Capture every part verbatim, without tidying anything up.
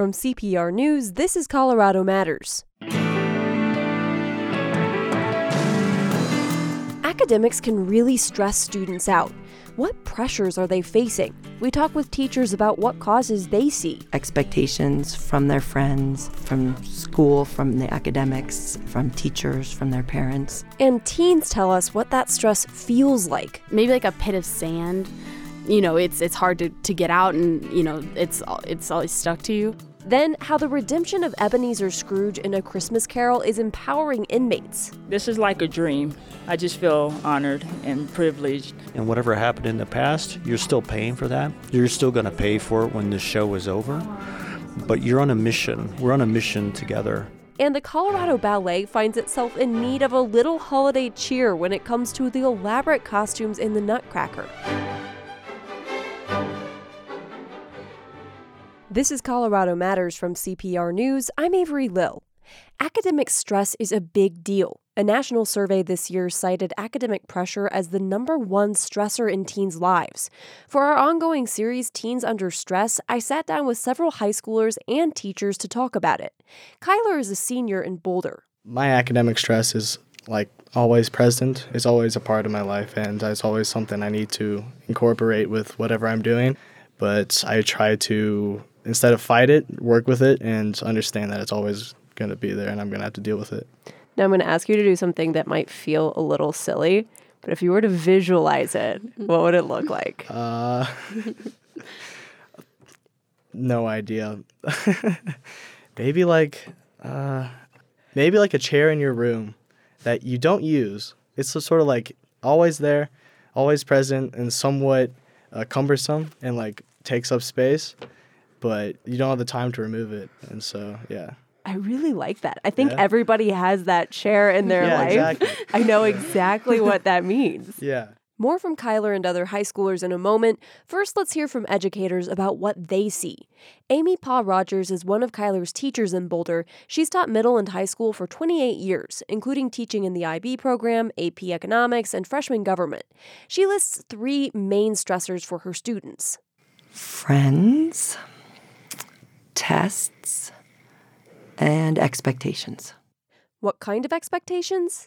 From C P R News, this is Colorado Matters. Academics can really stress students out. What pressures are they facing? We talk with teachers about what causes they see. Expectations from their friends, from school, from the academics, from teachers, from their parents. And teens tell us what that stress feels like. Maybe like a pit of sand. You know, it's it's hard to, to get out and, you know, it's it's always stuck to you. Then, how the redemption of Ebenezer Scrooge in A Christmas Carol is empowering inmates. This is like a dream. I just feel honored and privileged. And whatever happened in the past, you're still paying for that. You're still going to pay for it when the show is over. But you're on a mission. We're on a mission together. And the Colorado Ballet finds itself in need of a little holiday cheer when it comes to the elaborate costumes in the Nutcracker. This is Colorado Matters from C P R News. I'm Avery Lill. Academic stress is a big deal. A national survey this year cited academic pressure as the number one stressor in teens' lives. For our ongoing series, Teens Under Stress, I sat down with several high schoolers and teachers to talk about it. Kyler is a senior in Boulder. My academic stress is, like, always present. It's always a part of my life, and it's always something I need to incorporate with whatever I'm doing. But I try to, instead of fight it, work with it and understand that it's always going to be there and I'm going to have to deal with it. Now I'm going to ask you to do something that might feel a little silly, but if you were to visualize it, what would it look like? Uh, no idea. maybe like, uh, maybe like a chair in your room that you don't use. It's sort of like always there, always present, and somewhat uh, cumbersome and like takes up space, but you don't have the time to remove it. And so, yeah. I really like that. I think yeah. everybody has that chair in their yeah, life. Exactly. I know yeah. exactly what that means. Yeah. More from Kyler and other high schoolers in a moment. First, let's hear from educators about what they see. Amy Pa Rogers is one of Kyler's teachers in Boulder. She's taught middle and high school for twenty-eight years, including teaching in the I B program, A P economics, and freshman government. She lists three main stressors for her students. Friends, tests, and expectations. What kind of expectations?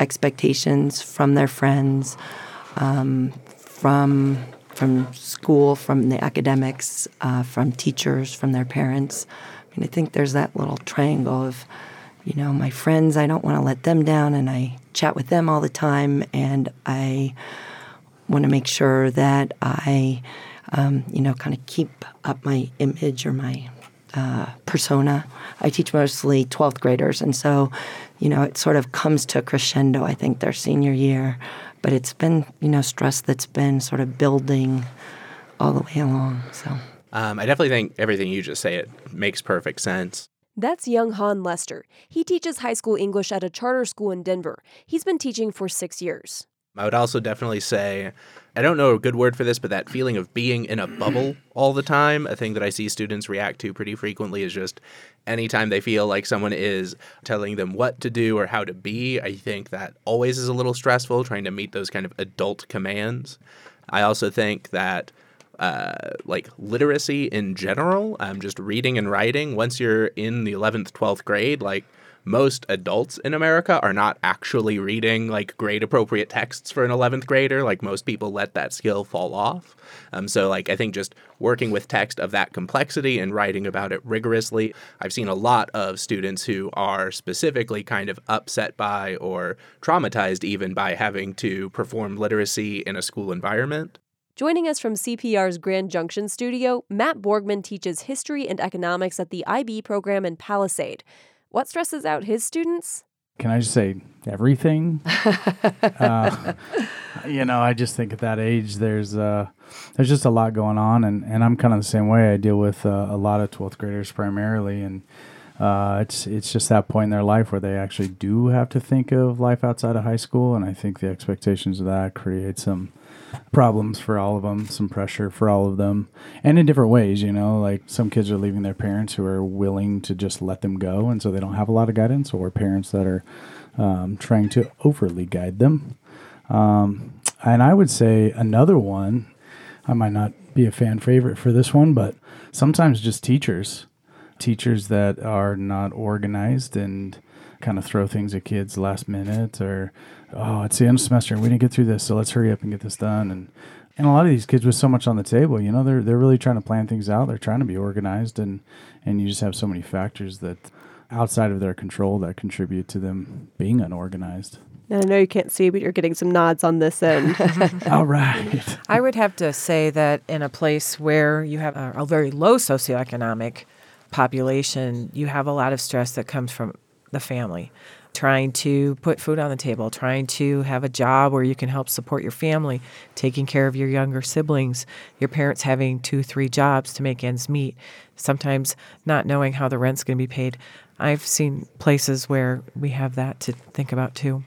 Expectations from their friends, um, from from school, from the academics, uh, from teachers, from their parents. I mean, I think there's that little triangle of, you know, my friends, I don't want to let them down, and I chat with them all the time, and I want to make sure that I, um, you know, kind of keep up my image or my Uh, persona. I teach mostly twelfth graders, and so, you know, it sort of comes to a crescendo, I think, their senior year. But it's been, you know, stress that's been sort of building all the way along. So um, I definitely think everything you just say, it makes perfect sense. That's young Han Lester. He teaches high school English at a charter school in Denver. He's been teaching for six years. I would also definitely say, I don't know a good word for this, but that feeling of being in a bubble all the time, a thing that I see students react to pretty frequently, is just anytime they feel like someone is telling them what to do or how to be, I think that always is a little stressful, trying to meet those kind of adult commands. I also think that Uh, like literacy in general, um, just reading and writing. Once you're in the eleventh, twelfth grade, like most adults in America are not actually reading like grade appropriate texts for an eleventh grader. Like most people let that skill fall off. Um, so like I think just working with text of that complexity and writing about it rigorously. I've seen a lot of students who are specifically kind of upset by or traumatized even by having to perform literacy in a school environment. Joining us from C P R's Grand Junction studio, Matt Borgman teaches history and economics at the I B program in Palisade. What stresses out his students? Can I just say everything? uh, you know, I just think at that age, there's uh, there's just a lot going on, and, and I'm kind of the same way. I deal with uh, a lot of twelfth graders primarily, and uh, it's it's just that point in their life where they actually do have to think of life outside of high school, and I think the expectations of that create some problems for all of them, some pressure for all of them, and in different ways, you know, like some kids are leaving their parents who are willing to just let them go, and so they don't have a lot of guidance, or parents that are um, trying to overly guide them. Um, and I would say another one, I might not be a fan favorite for this one, but sometimes just teachers teachers that are not organized and kind of throw things at kids last minute, or, oh, it's the end of semester, we didn't get through this, so let's hurry up and get this done. And and a lot of these kids with so much on the table, you know, they're they're really trying to plan things out. They're trying to be organized, and, and you just have so many factors that outside of their control that contribute to them being unorganized. And I know you can't see, but you're getting some nods on this end. All right. I would have to say that in a place where you have a, a very low socioeconomic population, you have a lot of stress that comes from the family, trying to put food on the table, trying to have a job where you can help support your family, taking care of your younger siblings, your parents having two, three jobs to make ends meet, sometimes not knowing how the rent's going to be paid. I've seen places where we have that to think about too.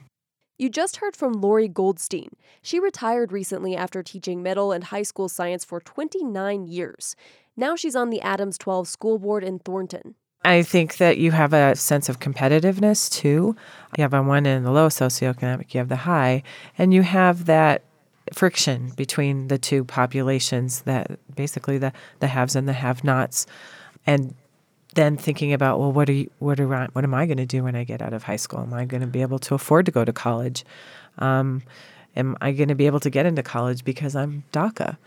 You just heard from Lori Goldstein. She retired recently after teaching middle and high school science for twenty-nine years. Now she's on the Adams twelve school board in Thornton. I think that you have a sense of competitiveness, too. You have on one end the low socioeconomic, you have the high, and you have that friction between the two populations, that basically the, the haves and the have-nots, and then thinking about, well, what, are you, what, are I, what am I going to do when I get out of high school? Am I going to be able to afford to go to college? Um, am I going to be able to get into college because I'm DACA?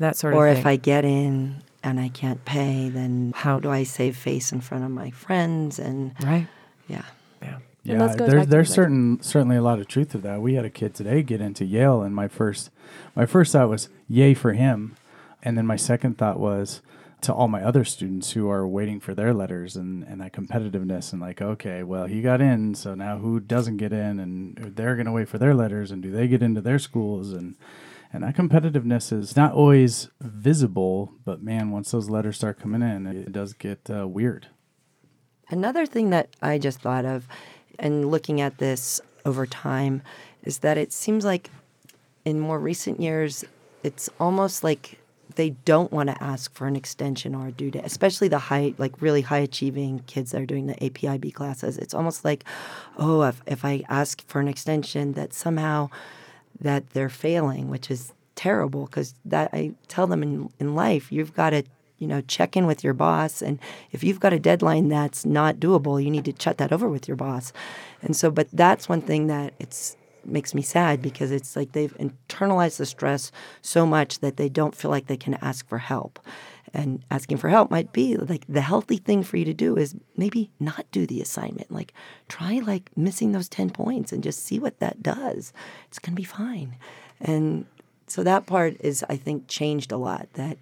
That sort of thing. Or if I get in and I can't pay, then how do I save face in front of my friends? And right, yeah, yeah, yeah. There's there's there. certain certainly a lot of truth to that. We had a kid today get into Yale, and my first my first thought was yay for him, and then my second thought was to all my other students who are waiting for their letters and, and that competitiveness and like, okay, well, he got in, so now who doesn't get in, and they're going to wait for their letters, and do they get into their schools? and And that competitiveness is not always visible, but man, once those letters start coming in, it does get uh, weird. Another thing that I just thought of, and looking at this over time, is that it seems like in more recent years, it's almost like they don't want to ask for an extension or a due date, especially the high, like really high achieving kids that are doing the A P I B classes. It's almost like, oh, if, if I ask for an extension, that somehow that they're failing, which is terrible, because that I tell them in, in life, you've got to, you know, check in with your boss. And if you've got a deadline that's not doable, you need to chat that over with your boss. And so, but that's one thing that it's makes me sad, because it's like they've internalized the stress so much that they don't feel like they can ask for help. And asking for help might be like the healthy thing for you to do is maybe not do the assignment. Like try like missing those ten points and just see what that does. It's going to be fine. And so that part is, I think, changed a lot, that,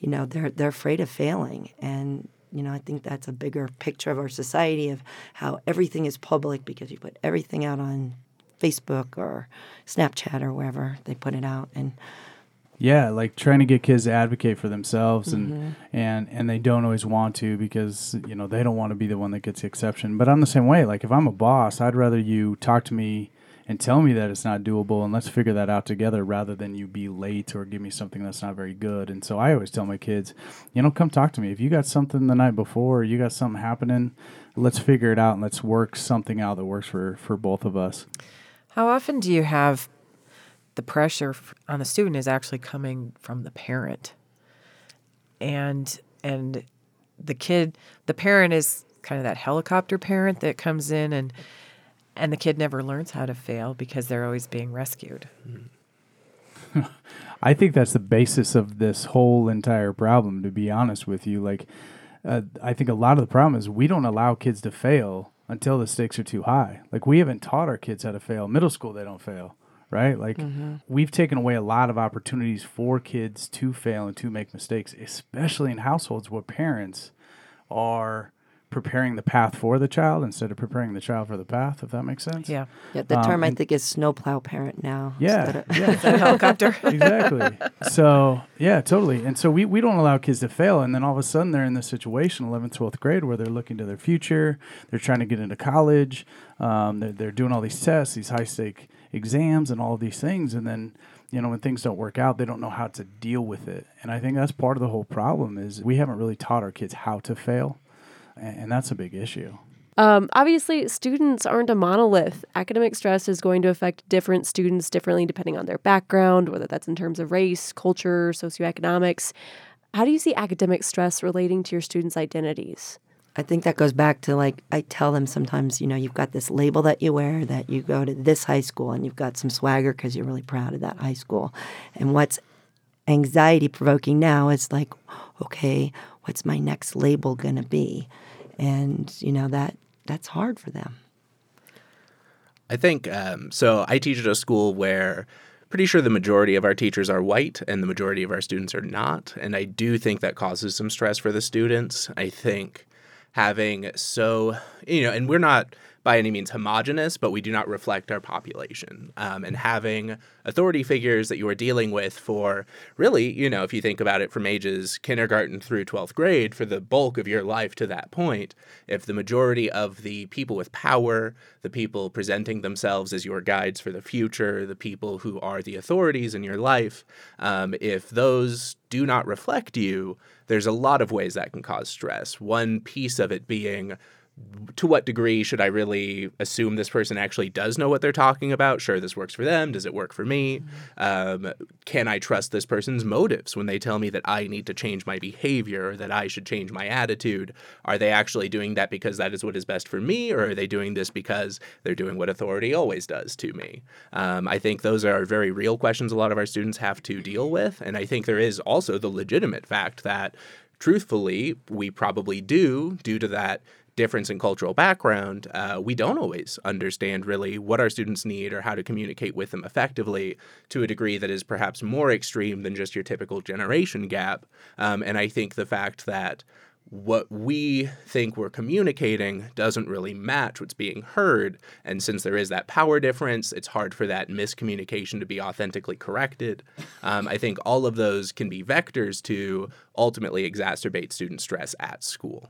you know, they're they're afraid of failing. And, you know, I think that's a bigger picture of our society, of how everything is public because you put everything out on Facebook or Snapchat or wherever they put it out. And yeah, like trying to get kids to advocate for themselves, and, mm-hmm. and and they don't always want to, because, you know, they don't want to be the one that gets the exception. But I'm the same way. Like if I'm a boss, I'd rather you talk to me and tell me that it's not doable and let's figure that out together, rather than you be late or give me something that's not very good. And so I always tell my kids, you know, come talk to me. If you got something the night before, or you got something happening, let's figure it out and let's work something out that works for, for both of us. How often do you have the pressure on the student is actually coming from the parent? And and the kid, the parent is kind of that helicopter parent that comes in, and and the kid never learns how to fail because they're always being rescued. I think that's the basis of this whole entire problem, to be honest with you. Like, uh, I think a lot of the problem is we don't allow kids to fail until the stakes are too high. Like, we haven't taught our kids how to fail. Middle school, they don't fail. Right? Like mm-hmm. we've taken away a lot of opportunities for kids to fail and to make mistakes, especially in households where parents are preparing the path for the child instead of preparing the child for the path, if that makes sense. Yeah. yeah the um, term I think is snowplow parent now. Yeah. Of, yeah. helicopter. Exactly. So yeah, totally. And so we, we don't allow kids to fail. And then all of a sudden they're in this situation, eleventh, twelfth grade, where they're looking to their future. They're trying to get into college. Um, they're, they're doing all these tests, these high stake exams and all these things, and then, you know, when things don't work out, they don't know how to deal with it. And I think that's part of the whole problem, is we haven't really taught our kids how to fail, and that's a big issue. Um, obviously, students aren't a monolith. Academic stress is going to affect different students differently depending on their background, whether that's in terms of race, culture, socioeconomics. How do you see academic stress relating to your students' identities? I think that goes back to, like, I tell them sometimes, you know, you've got this label that you wear, that you go to this high school and you've got some swagger because you're really proud of that high school. And what's anxiety-provoking now is like, okay, what's my next label going to be? And, you know, that that's hard for them. I think, um, so I teach at a school where pretty sure the majority of our teachers are white and the majority of our students are not. And I do think that causes some stress for the students. I think having so, you know, and we're not by any means homogenous, but we do not reflect our population. Um, and having authority figures that you are dealing with for really, you know, if you think about it from ages kindergarten through twelfth grade for the bulk of your life to that point, if the majority of the people with power, the people presenting themselves as your guides for the future, the people who are the authorities in your life, um, if those do not reflect you, there's a lot of ways that can cause stress. One piece of it being, to what degree should I really assume this person actually does know what they're talking about? Sure, this works for them. Does it work for me? Mm-hmm. Um, can I trust this person's motives when they tell me that I need to change my behavior or that I should change my attitude? Are they actually doing that because that is what is best for me, or are they doing this because they're doing what authority always does to me? Um, I think those are very real questions a lot of our students have to deal with, and I think there is also the legitimate fact that, truthfully, we probably do, due to that difference in cultural background, uh, we don't always understand really what our students need or how to communicate with them effectively to a degree that is perhaps more extreme than just your typical generation gap. Um, and I think the fact that what we think we're communicating doesn't really match what's being heard. And since there is that power difference, it's hard for that miscommunication to be authentically corrected. Um, I think all of those can be vectors to ultimately exacerbate student stress at school.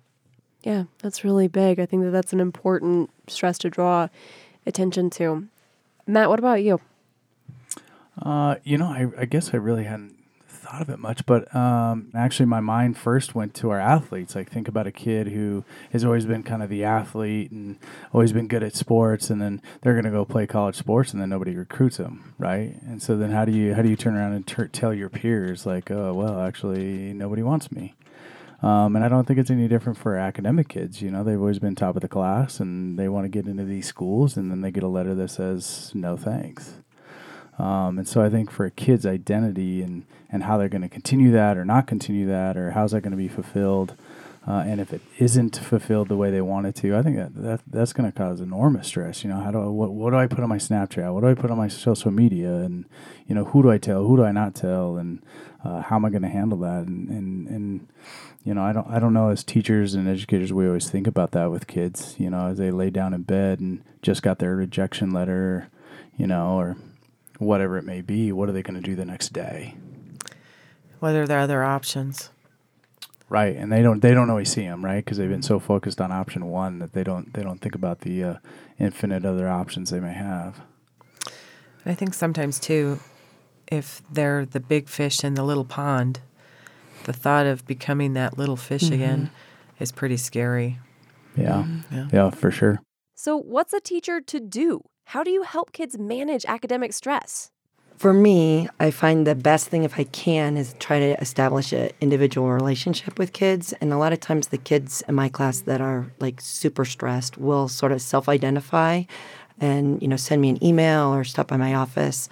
Yeah, that's really big. I think that that's an important stress to draw attention to. Matt, what about you? Uh, you know, I, I guess I really hadn't thought of it much, but um, actually my mind first went to our athletes. Like, think about a kid who has always been kind of the athlete and always been good at sports, and then they're going to go play college sports, and then nobody recruits them, right? And so then how do you how do you turn around and ter- tell your peers, like, oh, well, actually nobody wants me? Um, and I don't think it's any different for academic kids. You know, they've always been top of the class and they want to get into these schools, and then they get a letter that says, no thanks. Um, and so I think for a kid's identity and, and how they're going to continue that or not continue that, or how's that going to be fulfilled, uh, and if it isn't fulfilled the way they want it to, I think that, that that's going to cause enormous stress. You know, how do I, what, what do I put on my Snapchat? What do I put on my social media? And, you know, who do I tell? Who do I not tell? And uh, how am I going to handle that? And, and, and You know, I don't I don't know, as teachers and educators, we always think about that with kids, you know, as they lay down in bed and just got their rejection letter, you know, or whatever it may be. What are they going to do the next day? What are their other options? Right. And they don't they don't always see them, right? Because they've been so focused on option one that they don't they don't think about the uh, infinite other options they may have. And I think sometimes, too, if they're the big fish in the little pond, the thought of becoming that little fish mm-hmm. again is pretty scary. Yeah. yeah, yeah, for sure. So what's a teacher to do? How do you help kids manage academic stress? For me, I find the best thing, if I can, is try to establish an individual relationship with kids. And a lot of times the kids in my class that are like super stressed will sort of self-identify and, you know, send me an email or stop by my office.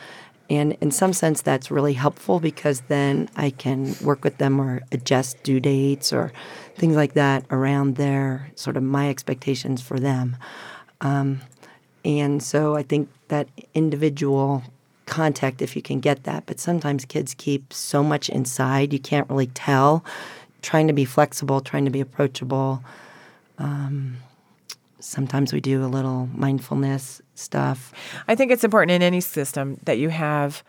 And in some sense, that's really helpful because then I can work with them or adjust due dates or things like that around their sort of my expectations for them. Um, and so I think that individual contact, if you can get that. But sometimes kids keep so much inside, you can't really tell. Trying to be flexible, trying to be approachable. Um, sometimes we do a little mindfulness stuff. I think it's important in any system that you have,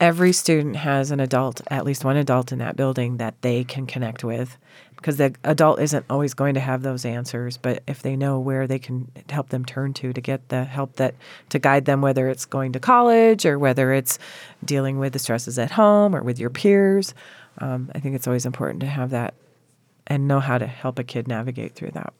every student has an adult, at least one adult in that building that they can connect with, because the adult isn't always going to have those answers, but if they know where they can help them turn to to get the help that to guide them, whether it's going to college or whether it's dealing with the stresses at home or with your peers, um, I think it's always important to have that and know how to help a kid navigate through that.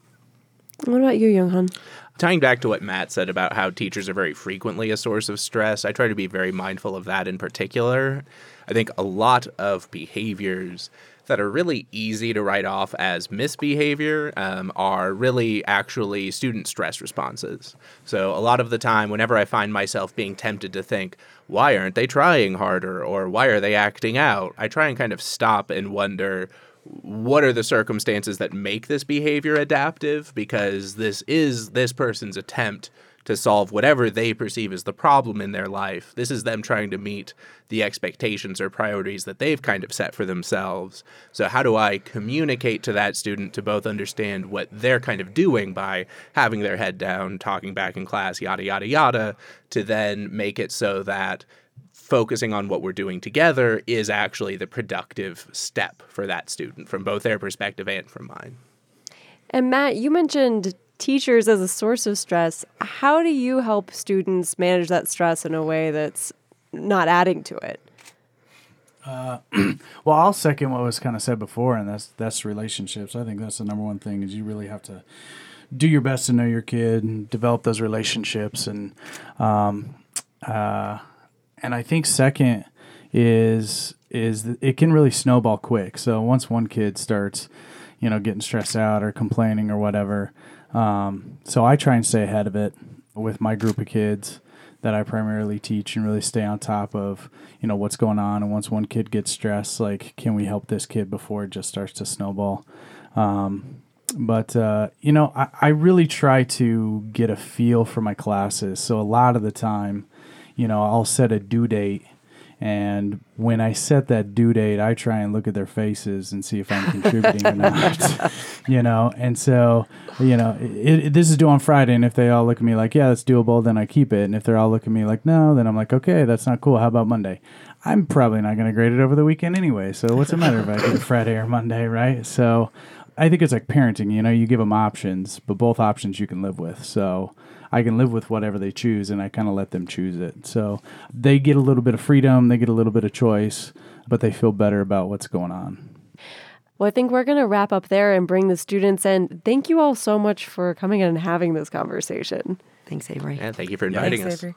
What about you, Younghan? Tying back to what Matt said about how teachers are very frequently a source of stress, I try to be very mindful of that in particular. I think a lot of behaviors that are really easy to write off as misbehavior um, are really actually student stress responses. So a lot of the time, whenever I find myself being tempted to think, why aren't they trying harder, or why are they acting out, I try and kind of stop and wonder, what are the circumstances that make this behavior adaptive? Because this is this person's attempt to solve whatever they perceive as the problem in their life. This is them trying to meet the expectations or priorities that they've kind of set for themselves. So how do I communicate to that student to both understand what they're kind of doing by having their head down, talking back in class, yada, yada, yada, to then make it so that focusing on what we're doing together is actually the productive step for that student from both their perspective and from mine. And Matt, you mentioned teachers as a source of stress. How do you help students manage that stress in a way that's not adding to it? Uh, well, I'll second what was kind of said before, and that's that's relationships. I think that's the number one thing, is you really have to do your best to know your kid and develop those relationships. And um, uh, and I think second is is it can really snowball quick. So once one kid starts, you know, getting stressed out or complaining or whatever. Um, so I try and stay ahead of it with my group of kids that I primarily teach, and really stay on top of, you know, what's going on. And once one kid gets stressed, like, can we help this kid before it just starts to snowball? Um, but, uh, you know, I, I really try to get a feel for my classes. So a lot of the time, you know, I'll set a due date. And when I set that due date, I try and look at their faces and see if I'm contributing or not, you know? And so, you know, it, it, this is due on Friday. And if they all look at me like, yeah, that's doable, then I keep it. And if they're all looking at me like, no, then I'm like, okay, that's not cool. How about Monday? I'm probably not going to grade it over the weekend anyway. So what's the matter if I get it Friday or Monday, right? So I think it's like parenting, you know, you give them options, but both options you can live with. So I can live with whatever they choose, and I kind of let them choose it. So they get a little bit of freedom, they get a little bit of choice, but they feel better about what's going on. Well, I think we're going to wrap up there and bring the students in. Thank you all so much for coming in and having this conversation. Thanks, Avery. And thank you for inviting yeah, thanks, us. Avery.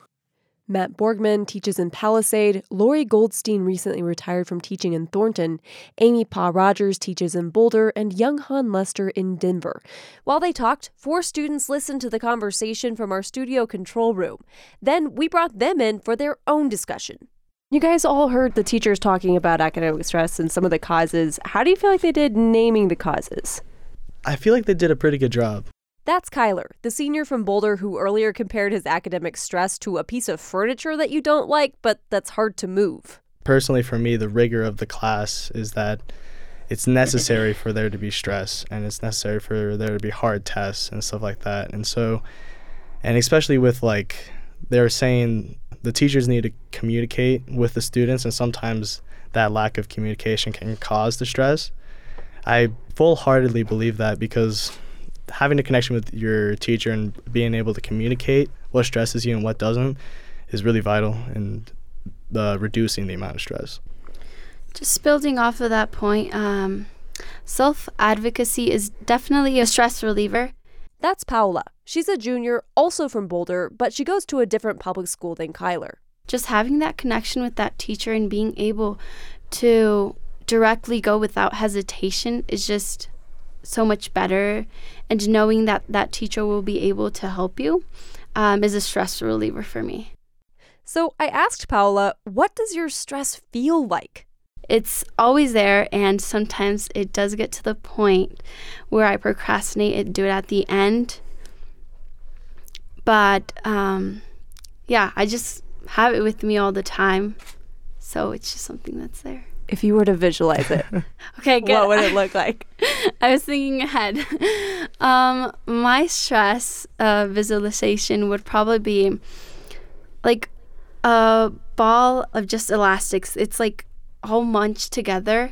Matt Borgman teaches in Palisade. Lori Goldstein recently retired from teaching in Thornton. Amy Pa Rogers teaches in Boulder, and Young Han Lester in Denver. While they talked, four students listened to the conversation from our studio control room. Then we brought them in for their own discussion. You guys all heard the teachers talking about academic stress and some of the causes. How do you feel like they did naming the causes? I feel like they did a pretty good job. That's Kyler, the senior from Boulder who earlier compared his academic stress to a piece of furniture that you don't like, but that's hard to move. Personally, for me, the rigor of the class is that it's necessary for there to be stress, and it's necessary for there to be hard tests and stuff like that. And so, and especially with, like, they're saying the teachers need to communicate with the students, and sometimes that lack of communication can cause the stress. I full-heartedly believe that, because having a connection with your teacher and being able to communicate what stresses you and what doesn't is really vital in uh, reducing the amount of stress. Just building off of that point, um, self-advocacy is definitely a stress reliever. That's Paola. She's a junior, also from Boulder, but she goes to a different public school than Kyler. Just having that connection with that teacher and being able to directly go without hesitation is just so much better, and knowing that that teacher will be able to help you um, is a stress reliever for me. So I asked Paola, what does your stress feel like? It's always there, and sometimes it does get to the point where I procrastinate and do it at the end. But um, yeah, I just have it with me all the time, so it's just something that's there. If you were to visualize it, okay, good. What would it look like? I was thinking ahead. Um, my stress uh, visualization would probably be like a ball of just elastics. It's like all munched together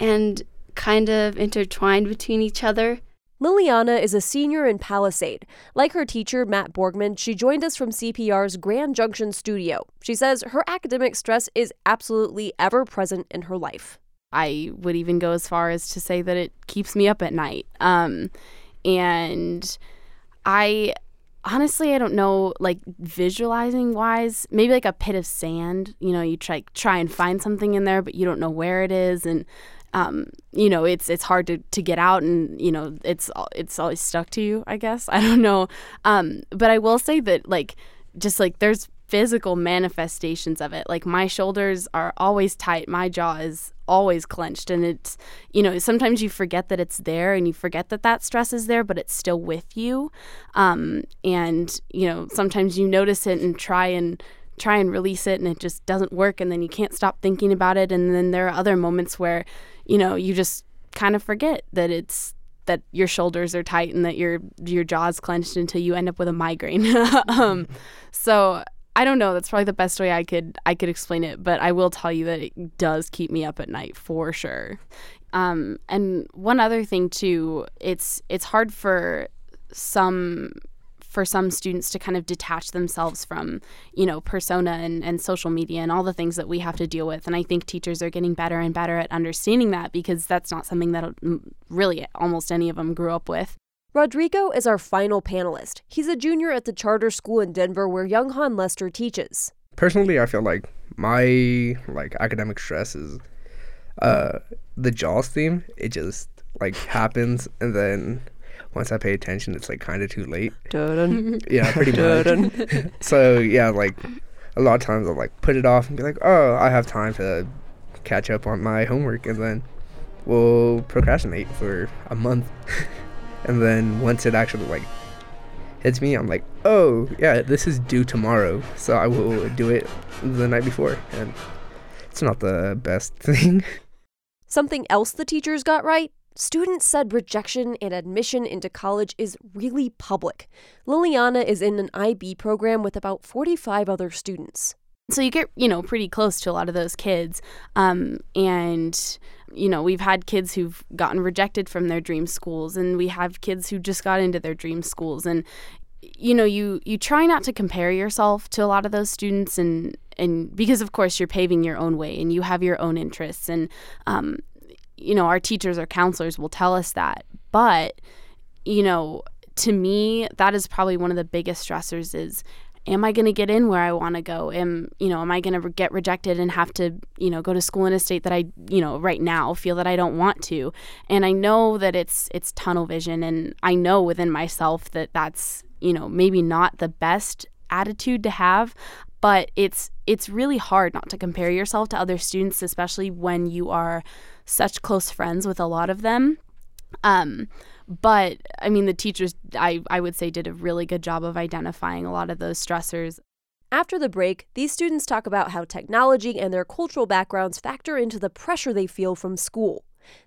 and kind of intertwined between each other. Liliana is a senior in Palisade. Like her teacher, Matt Borgman, she joined us from C P R's Grand Junction studio. She says her academic stress is absolutely ever present in her life. I would even go as far as to say that it keeps me up at night. Um, and I honestly, I don't know, like visualizing wise, maybe like a pit of sand. You know, you try, try and find something in there, but you don't know where it is. And um, you know, it's it's hard to, to get out, and, you know, it's it's always stuck to you, I guess. I don't know. Um, but I will say that, like, just like there's physical manifestations of it. Like, my shoulders are always tight. My jaw is always clenched. And it's, you know, sometimes you forget that it's there, and you forget that that stress is there, but it's still with you. Um, and, you know, sometimes you notice it and try and try and release it, and it just doesn't work. And then you can't stop thinking about it. And then there are other moments where, you know, you just kind of forget that it's, that your shoulders are tight and that your, your jaw's clenched, until you end up with a migraine. um, so I don't know. That's probably the best way I could I could explain it, but I will tell you that it does keep me up at night for sure. Um, and one other thing too, it's it's hard for some for some students to kind of detach themselves from, you know, persona and, and social media and all the things that we have to deal with. And I think teachers are getting better and better at understanding that, because that's not something that really almost any of them grew up with. Rodrigo is our final panelist. He's a junior at the charter school in Denver where Younghan Lester teaches. Personally, I feel like my like academic stress is uh, the Jaws theme. It just like happens, and then once I pay attention, it's like kind of too late. Dun. Yeah, pretty much. So yeah, like a lot of times I'll like put it off and be like, oh, I have time to catch up on my homework, and then we'll procrastinate for a month. And then once it actually, like, hits me, I'm like, oh, yeah, this is due tomorrow, so I will do it the night before. And it's not the best thing. Something else the teachers got right? Students said rejection and admission into college is really public. Liliana is in an I B program with about forty-five other students. So you get, you know, pretty close to a lot of those kids. Um, and, you know, we've had kids who've gotten rejected from their dream schools, and we have kids who just got into their dream schools. And, you know, you, you try not to compare yourself to a lot of those students, and, and because, of course, you're paving your own way and you have your own interests. And, um, you know, our teachers or counselors will tell us that. But, you know, to me, that is probably one of the biggest stressors is, am I going to get in where I want to go? Am, you know, am I going to get rejected and have to, you know, go to school in a state that I, you know, right now feel that I don't want to? And I know that it's it's tunnel vision, and I know within myself that that's, you know, maybe not the best attitude to have, but it's it's really hard not to compare yourself to other students, especially when you are such close friends with a lot of them. Um, but I mean, the teachers, I, I would say, did a really good job of identifying a lot of those stressors. After the break, these students talk about how technology and their cultural backgrounds factor into the pressure they feel from school.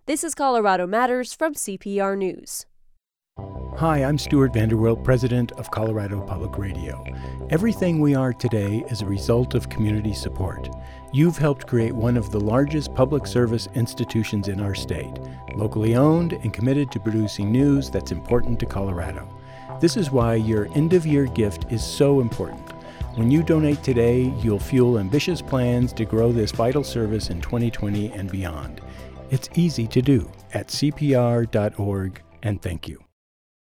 This is Colorado Matters from C P R News. Hi, I'm Stuart Vanderwelt, president of Colorado Public Radio. Everything we are today is a result of community support. You've helped create one of the largest public service institutions in our state, locally owned and committed to producing news that's important to Colorado. This is why your end-of-year gift is so important. When you donate today, you'll fuel ambitious plans to grow this vital service in twenty twenty and beyond. It's easy to do at C P R dot org, and thank you.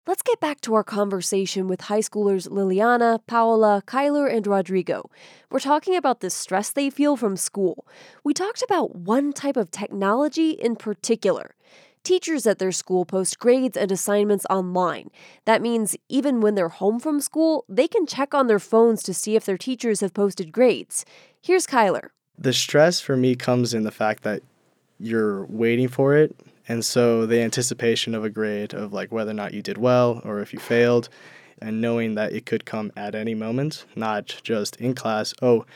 Let's get back to our conversation with high schoolers Liliana, Paola, Kyler, and Rodrigo. We're talking about the stress they feel from school. We talked about one type of technology in particular. Teachers at their school post grades and assignments online. That means even when they're home from school, they can check on their phones to see if their teachers have posted grades. Here's Kyler. The stress for me comes in the fact that you're waiting for it. And so the anticipation of a grade, of like whether or not you did well or if you failed, and knowing that it could come at any moment, not just in class, oh,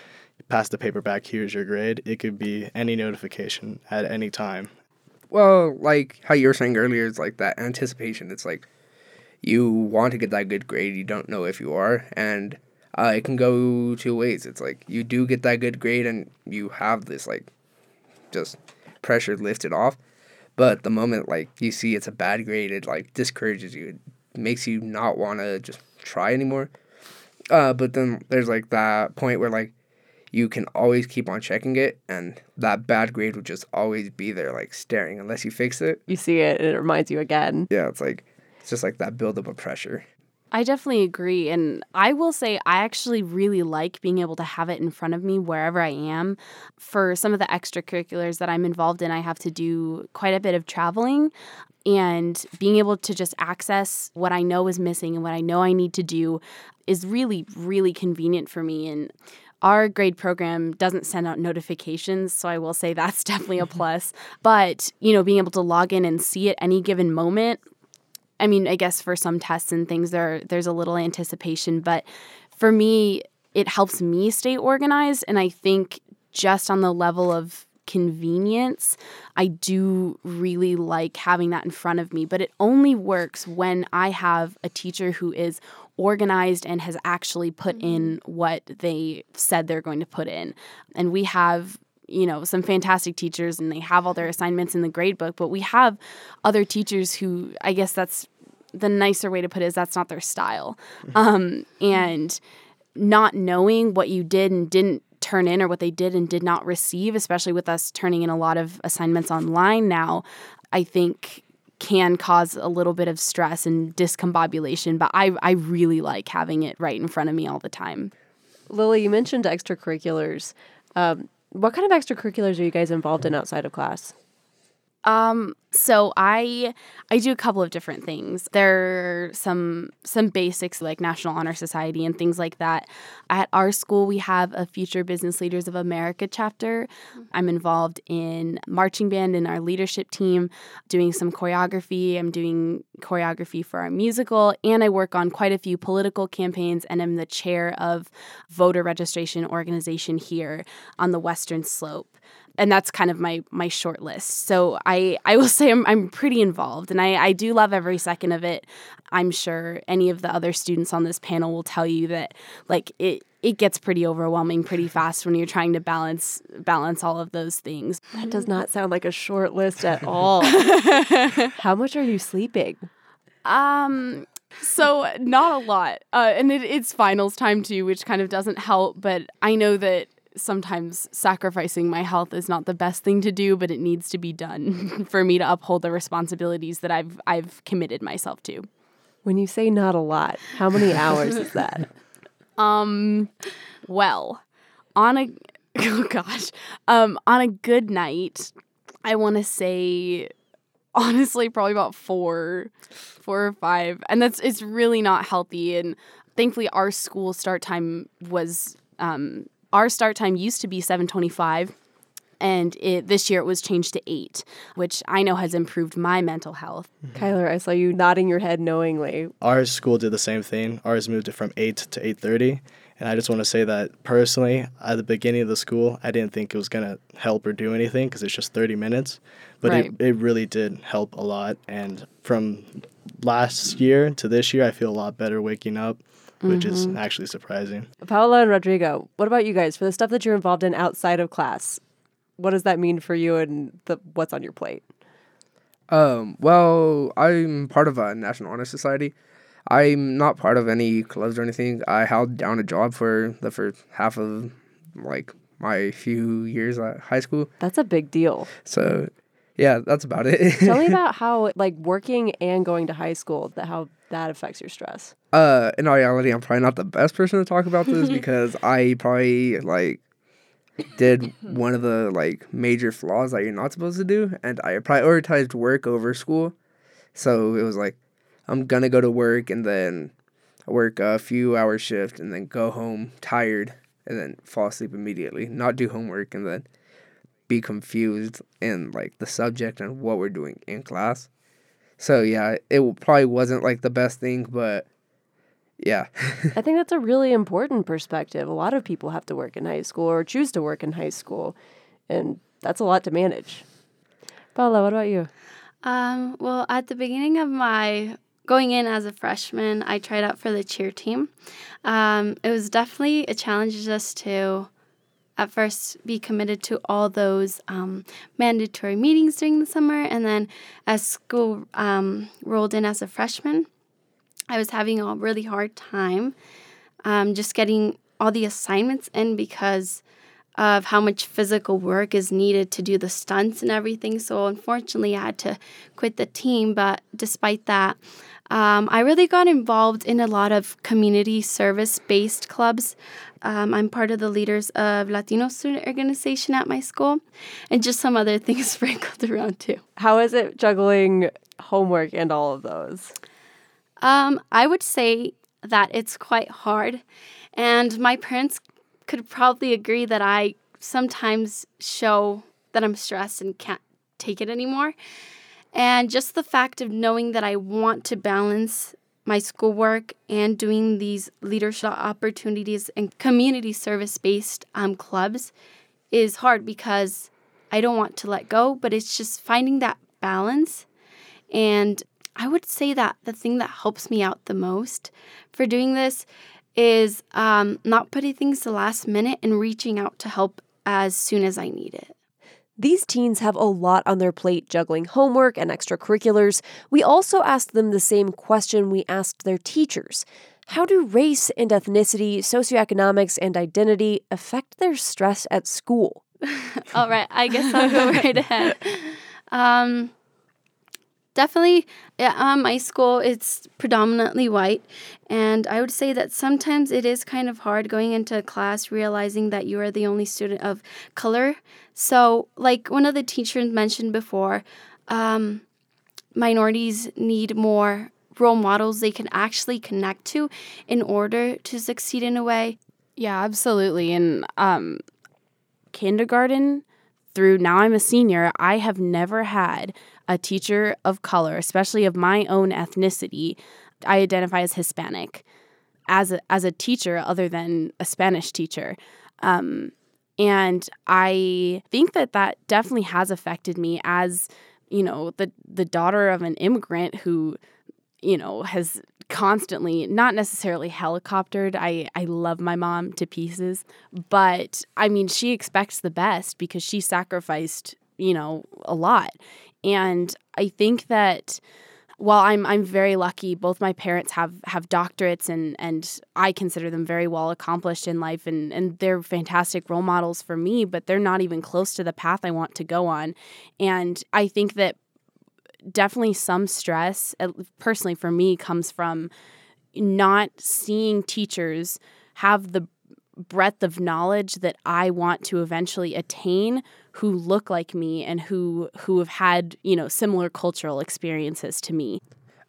pass the paper back, here's your grade. It could be any notification at any time. Well, like how you were saying earlier, it's like that anticipation. It's like you want to get that good grade. You don't know if you are. And uh, it can go two ways. It's like you do get that good grade and you have this like just pressure lifted off. But the moment, like, you see it's a bad grade, it, like, discourages you. It makes you not want to just try anymore. Uh, but then there's, like, that point where, like, you can always keep on checking it, and that bad grade will just always be there, like, staring, unless you fix it. You see it, and it reminds you again. Yeah, it's, like, it's just, like, that buildup of pressure. I definitely agree. And I will say I actually really like being able to have it in front of me wherever I am. For some of the extracurriculars that I'm involved in, I have to do quite a bit of traveling. And being able to just access what I know is missing and what I know I need to do is really, really convenient for me. And our grade program doesn't send out notifications, so I will say that's definitely a plus. But, you know, being able to log in and see at any given moment, I mean, I guess for some tests and things, there there's a little anticipation. But for me, it helps me stay organized. And I think just on the level of convenience, I do really like having that in front of me. But it only works when I have a teacher who is organized and has actually put in what they said they're going to put in. And we have, you know, some fantastic teachers, and they have all their assignments in the grade book, but we have other teachers who, I guess that's the nicer way to put it, is that's not their style. Um, and not knowing what you did and didn't turn in, or what they did and did not receive, especially with us turning in a lot of assignments online now, I think can cause a little bit of stress and discombobulation. But I, I really like having it right in front of me all the time. Lily, you mentioned extracurriculars. Um, What kind of extracurriculars are you guys involved in outside of class? Um, so I I do a couple of different things. There are some some basics like National Honor Society and things like that. At our school, we have a Future Business Leaders of America chapter. I'm involved in marching band in our leadership team, doing some choreography. I'm doing choreography for our musical, and I work on quite a few political campaigns, and I'm the chair of voter registration organization here on the Western Slope. And that's kind of my my short list. So I, I will say I'm I'm pretty involved, and I, I do love every second of it. I'm sure any of the other students on this panel will tell you that, like, it it gets pretty overwhelming pretty fast when you're trying to balance balance all of those things. That does not sound like a short list at all. How much are you sleeping? Um... So not a lot. Uh, and it, it's finals time too, which kind of doesn't help, but I know that sometimes sacrificing my health is not the best thing to do, but it needs to be done for me to uphold the responsibilities that I've I've committed myself to. When you say not a lot, how many hours is that? Um, well, on a oh gosh, um, on a good night, I want to say honestly probably about four, four or five, and that's it's really not healthy. And thankfully, our school start time was um. Our start time used to be seven twenty-five, and it, this year it was changed to eight, which I know has improved my mental health. Mm-hmm. Kyler, I saw you nodding your head knowingly. Our school did the same thing. Ours moved it from eight to eight thirty, and I just want to say that personally, at the beginning of the school, I didn't think it was going to help or do anything because it's just thirty minutes, but right. it, it really did help a lot. And from last year to this year, I feel a lot better waking up, which mm-hmm. is actually surprising. Paola and Rodrigo, what about you guys? For the stuff that you're involved in outside of class, what does that mean for you and the, what's on your plate? Um, well, I'm part of a National Honor Society. I'm not part of any clubs or anything. I held down a job for the first half of, like, my few years at high school. That's a big deal. So, yeah, that's about it. Tell me about how, like, working and going to high school, that how that affects your stress. Uh, in reality, I'm probably not the best person to talk about this because I probably, like, did one of the, like, major flaws that you're not supposed to do, and I prioritized work over school. So it was like, I'm gonna go to work and then work a few hour shift and then go home tired and then fall asleep immediately, not do homework, and then be confused in, like, the subject and what we're doing in class. So, yeah, it probably wasn't, like, the best thing, but, yeah. I think that's a really important perspective. A lot of people have to work in high school or choose to work in high school, and that's a lot to manage. Paola, what about you? Um, well, at the beginning of my going in as a freshman, I tried out for the cheer team. Um, it was definitely a challenge just to at first be committed to all those um, mandatory meetings during the summer. And then as school um, rolled in as a freshman, I was having a really hard time um, just getting all the assignments in because of how much physical work is needed to do the stunts and everything. So unfortunately, I had to quit the team. But despite that, um, I really got involved in a lot of community service-based clubs. Um, I'm part of the Leaders of Latino Student Organization at my school, and just some other things sprinkled around too. How is it juggling homework and all of those? Um, I would say that it's quite hard, and my parents could probably agree that I sometimes show that I'm stressed and can't take it anymore. And just the fact of knowing that I want to balance my schoolwork and doing these leadership opportunities and community service-based um, clubs is hard because I don't want to let go, but it's just finding that balance. And I would say that the thing that helps me out the most for doing this is um, not putting things to last minute and reaching out to help as soon as I need it. These teens have a lot on their plate juggling homework and extracurriculars. We also asked them the same question we asked their teachers. How do race and ethnicity, socioeconomics, and identity affect their stress at school? All right, I guess I'll go right ahead. Um... Definitely, um, my school, it's predominantly white, and I would say that sometimes it is kind of hard going into class realizing that you are the only student of color. So, like one of the teachers mentioned before, um, minorities need more role models they can actually connect to in order to succeed in a way. Yeah, absolutely. And um, kindergarten through now I'm a senior, I have never had a teacher of color, especially of my own ethnicity. I identify as Hispanic as a, as a teacher other than a Spanish teacher. Um, and I think that that definitely has affected me as, you know, the, the daughter of an immigrant who, you know, has constantly, not necessarily helicoptered. I, I love my mom to pieces. But, I mean, she expects the best because she sacrificed, you know, a lot. And I think that while I'm I'm very lucky, both my parents have, have doctorates and, and I consider them very well accomplished in life and, and they're fantastic role models for me, but they're not even close to the path I want to go on. And I think that definitely some stress, personally for me, comes from not seeing teachers have the breadth of knowledge that I want to eventually attain who look like me and who who have had, you know, similar cultural experiences to me.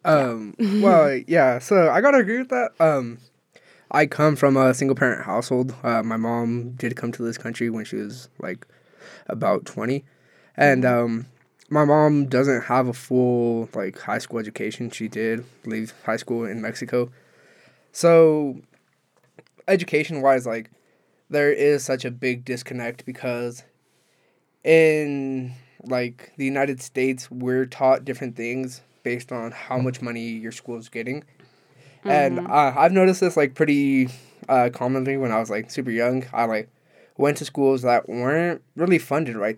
Um, yeah. Well, yeah, so I gotta agree with that. Um, I come from a single-parent household. Uh, my mom did come to this country when she was, like, about twenty. And um, my mom doesn't have a full, like, high school education. She did leave high school in Mexico. So education-wise, like, there is such a big disconnect because in, like, the United States, we're taught different things based on how much money your school is getting. Mm-hmm. And uh, I've noticed this, like, pretty uh, commonly when I was, like, super young. I, like, went to schools that weren't really funded, right?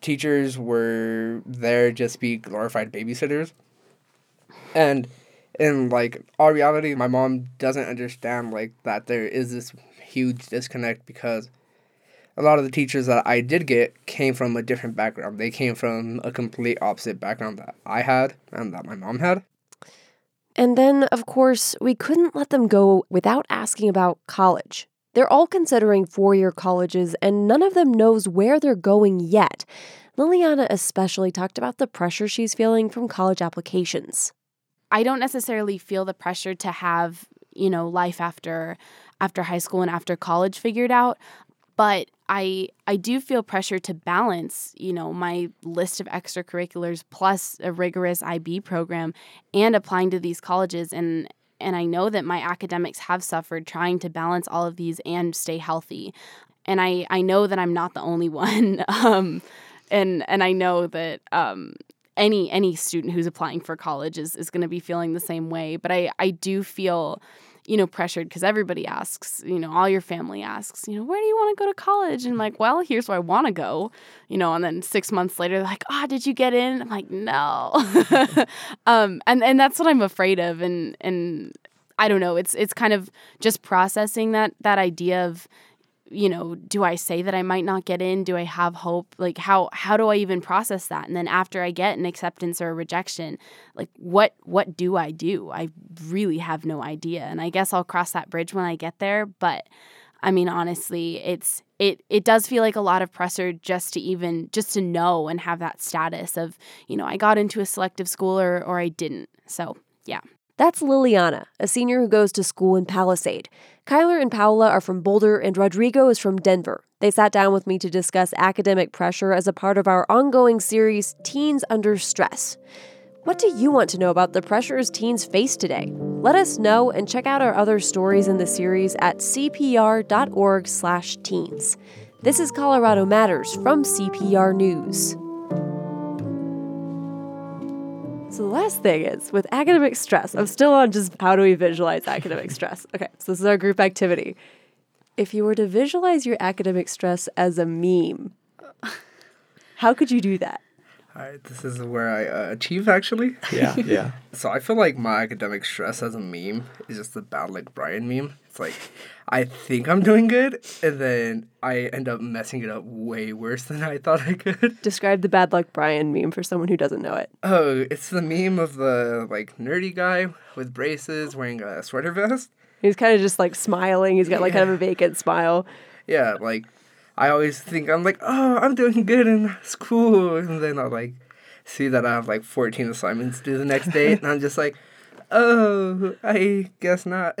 Teachers were there just to be glorified babysitters. And in, like, our reality, my mom doesn't understand, like, that there is this huge disconnect because a lot of the teachers that I did get came from a different background. They came from a complete opposite background that I had and that my mom had. And then, of course, we couldn't let them go without asking about college. They're all considering four-year colleges, and none of them knows where they're going yet. Liliana especially talked about the pressure she's feeling from college applications. I don't necessarily feel the pressure to have, you know, life after after high school and after college figured out, but I I do feel pressure to balance, you know, my list of extracurriculars plus a rigorous I B program and applying to these colleges, and and I know that my academics have suffered trying to balance all of these and stay healthy. And I, I know that I'm not the only one. um and and I know that um Any any student who's applying for college is, is going to be feeling the same way. But I, I do feel, you know, pressured because everybody asks, you know, all your family asks, you know, where do you want to go to college? And I'm like, well, here's where I want to go, you know, and then six months later, they're like, oh, did you get in? I'm like, no. um, and, and that's what I'm afraid of. And and I don't know, it's it's kind of just processing that that idea of, you know, do I say that I might not get in? Do I have hope? Like, how how do I even process that? And then after I get an acceptance or a rejection, like, what what do I do? I really have no idea. And I guess I'll cross that bridge when I get there. But I mean, honestly, it's it it does feel like a lot of pressure just to even just to know and have that status of, you know, I got into a selective school or or I didn't. So, yeah. That's Liliana, a senior who goes to school in Palisade. Kyler and Paola are from Boulder, and Rodrigo is from Denver. They sat down with me to discuss academic pressure as a part of our ongoing series, Teens Under Stress. What do you want to know about the pressures teens face today? Let us know and check out our other stories in the series at cpr.org slash teens. This is Colorado Matters from C P R News. So the last thing is, with academic stress, I'm still on just how do we visualize academic stress. Okay, so this is our group activity. If you were to visualize your academic stress as a meme, how could you do that? All right, this is where I uh, achieve, actually. Yeah, yeah. So I feel like my academic stress as a meme is just the Bad Luck Brian meme. It's like, I think I'm doing good, and then I end up messing it up way worse than I thought I could. Describe the Bad Luck Brian meme for someone who doesn't know it. Oh, it's the meme of the, like, nerdy guy with braces wearing a sweater vest. He's kind of just, like, smiling. He's got, like, yeah. kind of a vacant smile. Yeah, like... I always think, I'm like, oh, I'm doing good in school. And then I'll, like, see that I have, like, fourteen assignments due the next day. And I'm just like, oh, I guess not.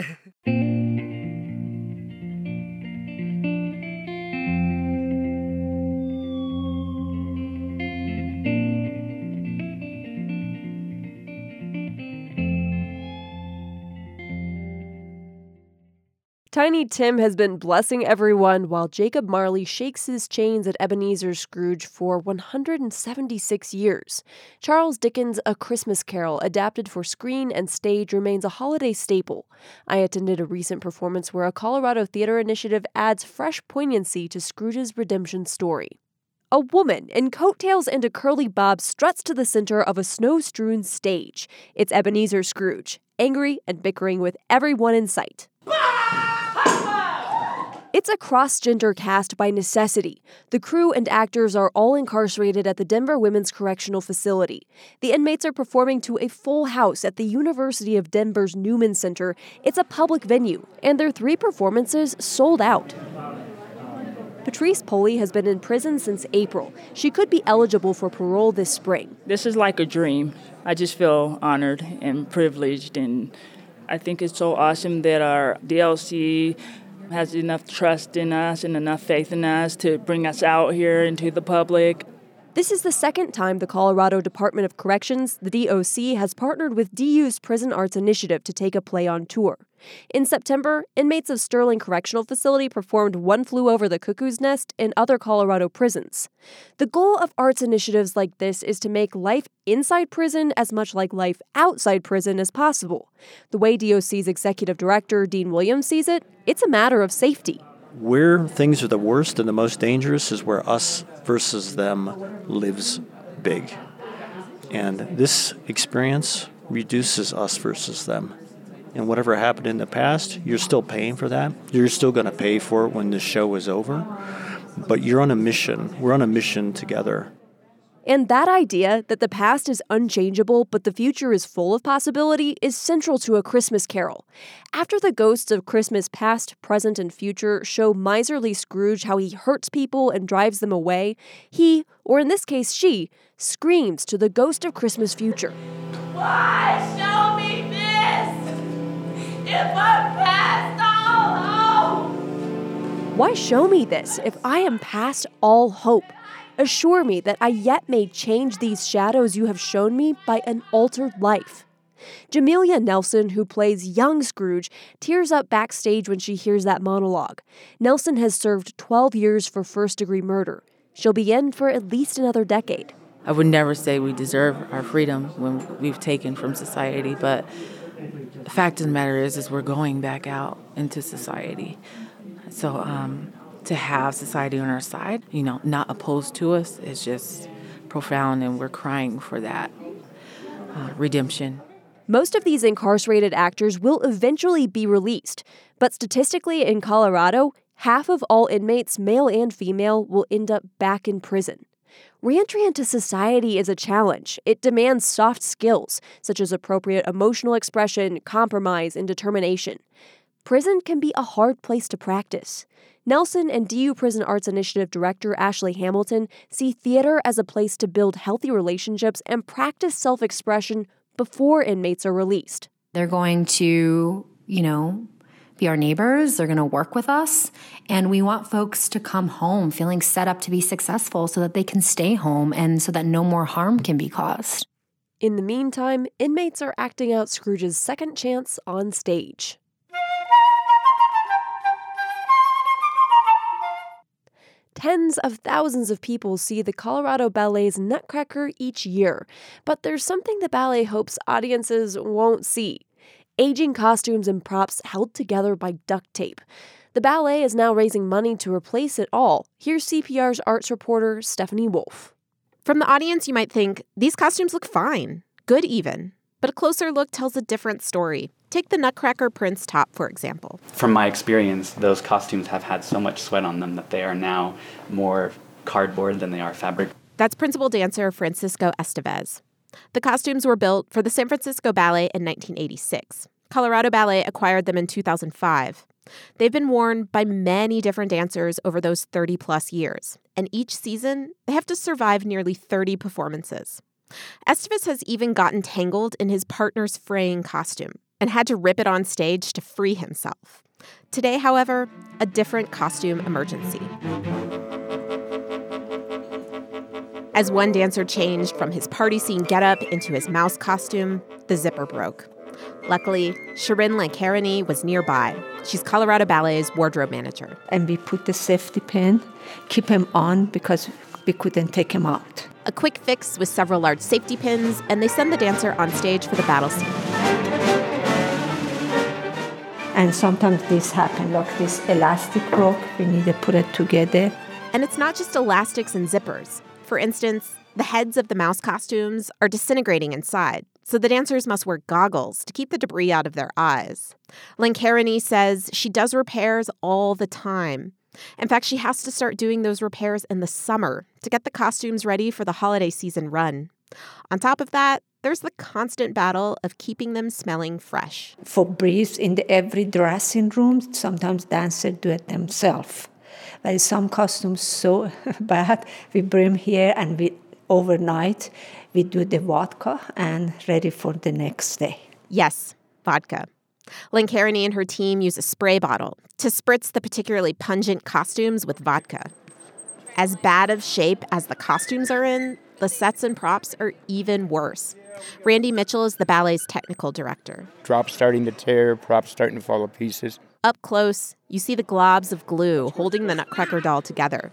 Tiny Tim has been blessing everyone while Jacob Marley shakes his chains at Ebenezer Scrooge for one hundred seventy-six years. Charles Dickens' A Christmas Carol, adapted for screen and stage, remains a holiday staple. I attended a recent performance where a Colorado Theater Initiative adds fresh poignancy to Scrooge's redemption story. A woman in coattails and a curly bob struts to the center of a snow-strewn stage. It's Ebenezer Scrooge, angry and bickering with everyone in sight. It's a cross-gender cast by necessity. The crew and actors are all incarcerated at the Denver Women's Correctional Facility. The inmates are performing to a full house at the University of Denver's Newman Center. It's a public venue, and their three performances sold out. Patrice Poley has been in prison since April. She could be eligible for parole this spring. This is like a dream. I just feel honored and privileged, and I think it's so awesome that our D L C has enough trust in us and enough faith in us to bring us out here into the public. This is the second time the Colorado Department of Corrections, the D O C, has partnered with D U's Prison Arts Initiative to take a play on tour. In September, inmates of Sterling Correctional Facility performed One Flew Over the Cuckoo's Nest in other Colorado prisons. The goal of arts initiatives like this is to make life inside prison as much like life outside prison as possible. The way D O C's executive director, Dean Williams, sees it, it's a matter of safety. Where things are the worst and the most dangerous is where us versus them lives big. And this experience reduces us versus them. And whatever happened in the past, you're still paying for that. You're still going to pay for it when the show is over. But you're on a mission. We're on a mission together. And that idea that the past is unchangeable but the future is full of possibility is central to A Christmas Carol. After the ghosts of Christmas past, present, and future show miserly Scrooge how he hurts people and drives them away, he, or in this case she, screams to the ghost of Christmas future. Why show me this if I'm past all hope? Why show me this if I am past all hope? Assure me that I yet may change these shadows you have shown me by an altered life. Jamelia Nelson, who plays young Scrooge, tears up backstage when she hears that monologue. Nelson has served twelve years for first-degree murder. She'll be in for at least another decade. I would never say we deserve our freedom when we've taken from society, but the fact of the matter is, is we're going back out into society. So, um... to have society on our side, you know, not opposed to us, is just profound, and we're crying for that uh, redemption. Most of these incarcerated actors will eventually be released, but statistically in Colorado, half of all inmates, male and female, will end up back in prison. Reentry into society is a challenge. It demands soft skills, such as appropriate emotional expression, compromise, and determination. Prison can be a hard place to practice. Nelson and D U Prison Arts Initiative Director Ashley Hamilton see theater as a place to build healthy relationships and practice self-expression before inmates are released. They're going to, you know, be our neighbors. They're going to work with us. And we want folks to come home feeling set up to be successful so that they can stay home and so that no more harm can be caused. In the meantime, inmates are acting out Scrooge's second chance on stage. Tens of thousands of people see the Colorado Ballet's Nutcracker each year, but there's something the ballet hopes audiences won't see: aging costumes and props held together by duct tape. The ballet is now raising money to replace it all. Here's C P R's arts reporter Stephanie Wolf. From the audience, you might think, these costumes look fine, good even. But a closer look tells a different story. Take the Nutcracker Prince top, for example. From my experience, those costumes have had so much sweat on them that they are now more cardboard than they are fabric. That's principal dancer Francisco Estevez. The costumes were built for the San Francisco Ballet in nineteen eighty-six. Colorado Ballet acquired them in two thousand five. They've been worn by many different dancers over those thirty-plus years. And each season, they have to survive nearly thirty performances. Estevez has even gotten tangled in his partner's fraying costume and had to rip it on stage to free himself. Today, however, a different costume emergency. As one dancer changed from his party scene getup into his mouse costume, the zipper broke. Luckily, Shirin Lankarini was nearby. She's Colorado Ballet's wardrobe manager. And we put the safety pin, keep him on because we couldn't take him out. A quick fix with several large safety pins, and they send the dancer on stage for the battle scene. And sometimes this happened, like this elastic rope, we need to put it together. And it's not just elastics and zippers. For instance, the heads of the mouse costumes are disintegrating inside, so the dancers must wear goggles to keep the debris out of their eyes. Lankarini says she does repairs all the time. In fact, she has to start doing those repairs in the summer to get the costumes ready for the holiday season run. On top of that, there's the constant battle of keeping them smelling fresh. For briefs in the every dressing room, sometimes dancers do it themselves. But some costumes so bad, we bring here and we overnight we do the vodka and ready for the next day. Yes, vodka. Lynn Carini and her team use a spray bottle to spritz the particularly pungent costumes with vodka. As bad of shape as the costumes are in, the sets and props are even worse. Randy Mitchell is the ballet's technical director. Drops starting to tear, props starting to fall to pieces. Up close, you see the globs of glue holding the Nutcracker doll together.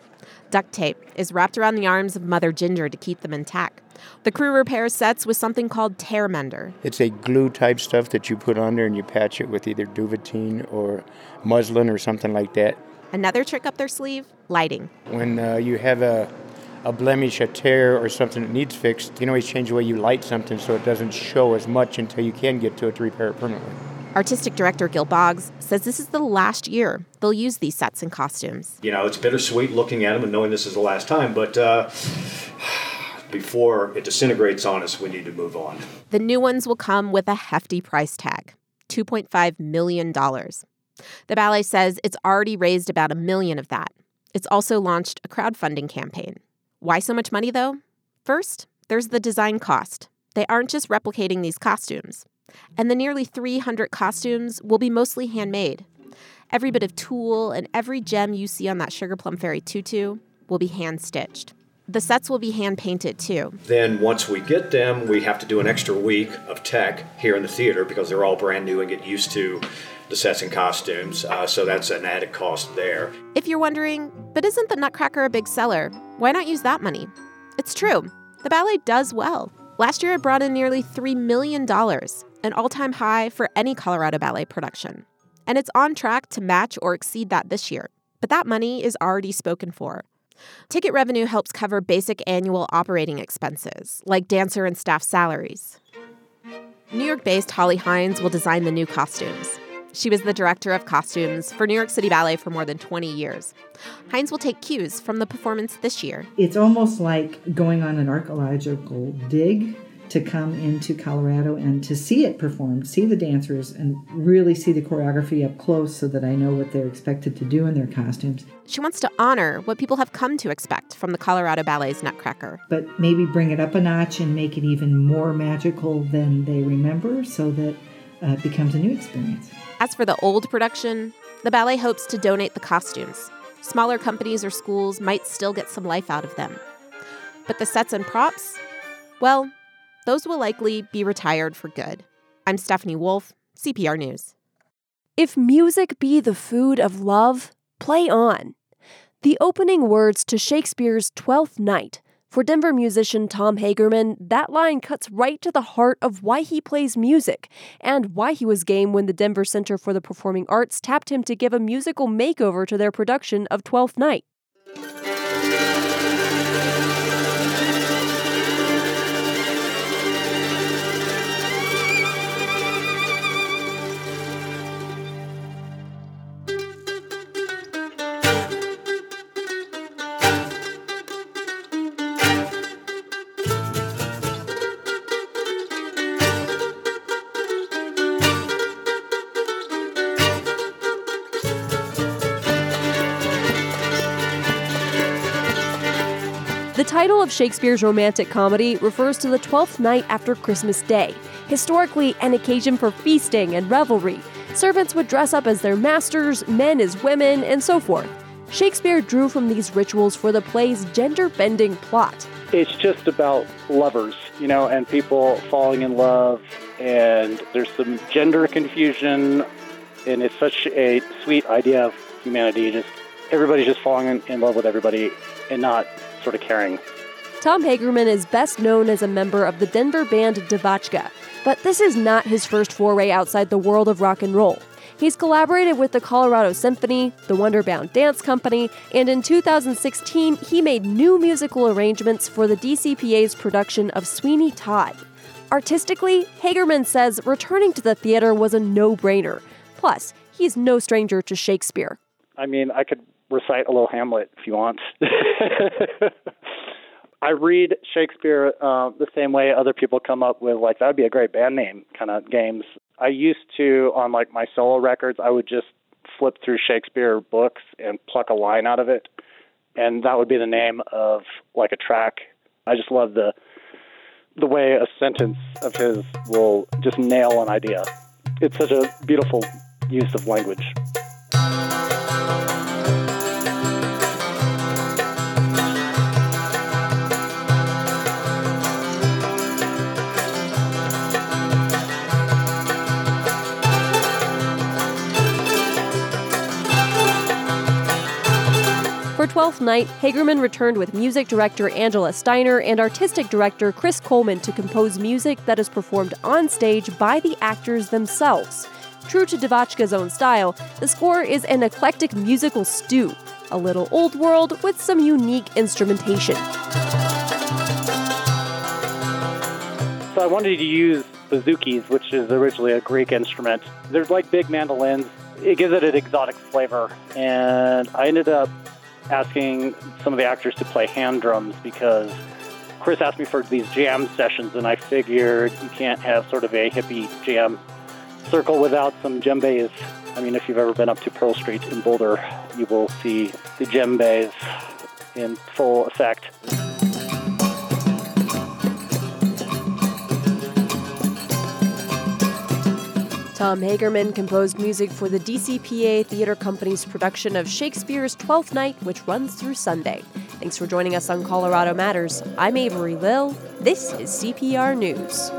Duct tape is wrapped around the arms of Mother Ginger to keep them intact. The crew repairs sets with something called Tear Mender. It's a glue-type stuff that you put on there and you patch it with either duvetine or muslin or something like that. Another trick up their sleeve, lighting. When uh, you have a, a blemish, a tear, or something that needs fixed, you can always change the way you light something so it doesn't show as much until you can get to it to repair it permanently. Artistic director Gil Boggs says this is the last year they'll use these sets and costumes. You know, it's bittersweet looking at them and knowing this is the last time, but uh, before it disintegrates on us, we need to move on. The new ones will come with a hefty price tag, two point five million dollars. The ballet says it's already raised about a million of that. It's also launched a crowdfunding campaign. Why so much money, though? First, there's the design cost. They aren't just replicating these costumes. And the nearly three hundred costumes will be mostly handmade. Every bit of tulle and every gem you see on that Sugar Plum Fairy tutu will be hand-stitched. The sets will be hand-painted, too. Then once we get them, we have to do an extra week of tech here in the theater because they're all brand new and get used to the sets and costumes, uh, so that's an added cost there. If you're wondering, but isn't the Nutcracker a big seller? Why not use that money? It's true. The ballet does well. Last year, it brought in nearly three million dollars. An all-time high for any Colorado Ballet production. And it's on track to match or exceed that this year. But that money is already spoken for. Ticket revenue helps cover basic annual operating expenses, like dancer and staff salaries. New York-based Holly Hines will design the new costumes. She was the director of costumes for New York City Ballet for more than twenty years. Hines will take cues from the performance this year. It's almost like going on an archaeological dig to come into Colorado and to see it performed, see the dancers, and really see the choreography up close so that I know what they're expected to do in their costumes. She wants to honor what people have come to expect from the Colorado Ballet's Nutcracker. But maybe bring it up a notch and make it even more magical than they remember so that uh, it becomes a new experience. As for the old production, the ballet hopes to donate the costumes. Smaller companies or schools might still get some life out of them. But the sets and props, well, those will likely be retired for good. I'm Stephanie Wolf, C P R News. If music be the food of love, play on. The opening words to Shakespeare's Twelfth Night. For Denver musician Tom Hagerman, that line cuts right to the heart of why he plays music and why he was game when the Denver Center for the Performing Arts tapped him to give a musical makeover to their production of Twelfth Night. The title of Shakespeare's romantic comedy refers to the twelfth night after Christmas Day, historically an occasion for feasting and revelry. Servants would dress up as their masters, men as women, and so forth. Shakespeare drew from these rituals for the play's gender-bending plot. It's just about lovers, you know, and people falling in love, and there's some gender confusion, and it's such a sweet idea of humanity. Just everybody's just falling in, in love with everybody and not sort of caring. Tom Hagerman is best known as a member of the Denver band Devachka, but this is not his first foray outside the world of rock and roll. He's collaborated with the Colorado Symphony, the Wonderbound Dance Company, and in two thousand sixteen, he made new musical arrangements for the D C P A's production of Sweeney Todd. Artistically, Hagerman says returning to the theater was a no-brainer. Plus, he's no stranger to Shakespeare. I mean, I could recite a little Hamlet if you want. I read Shakespeare uh, the same way other people come up with, like, that would be a great band name kind of games. I used to, on like my solo records, I would just flip through Shakespeare books and pluck a line out of it, and that would be the name of like a track. I just love the the way a sentence of his will just nail an idea. It's such a beautiful use of language. For Twelfth Night, Hagerman returned with music director Angela Steiner and artistic director Chris Coleman to compose music that is performed on stage by the actors themselves. True to Devachka's own style, the score is an eclectic musical stew, a little old world with some unique instrumentation. So I wanted to use bouzoukis, which is originally a Greek instrument. They're like big mandolins. It gives it an exotic flavor, and I ended up asking some of the actors to play hand drums because Chris asked me for these jam sessions, and I figured you can't have sort of a hippie jam circle without some djembes. I mean, if you've ever been up to Pearl Street in Boulder, you will see the djembes in full effect. Tom Hagerman composed music for the D C P A Theater Company's production of Shakespeare's Twelfth Night, which runs through Sunday. Thanks for joining us on Colorado Matters. I'm Avery Lill. This is C P R News.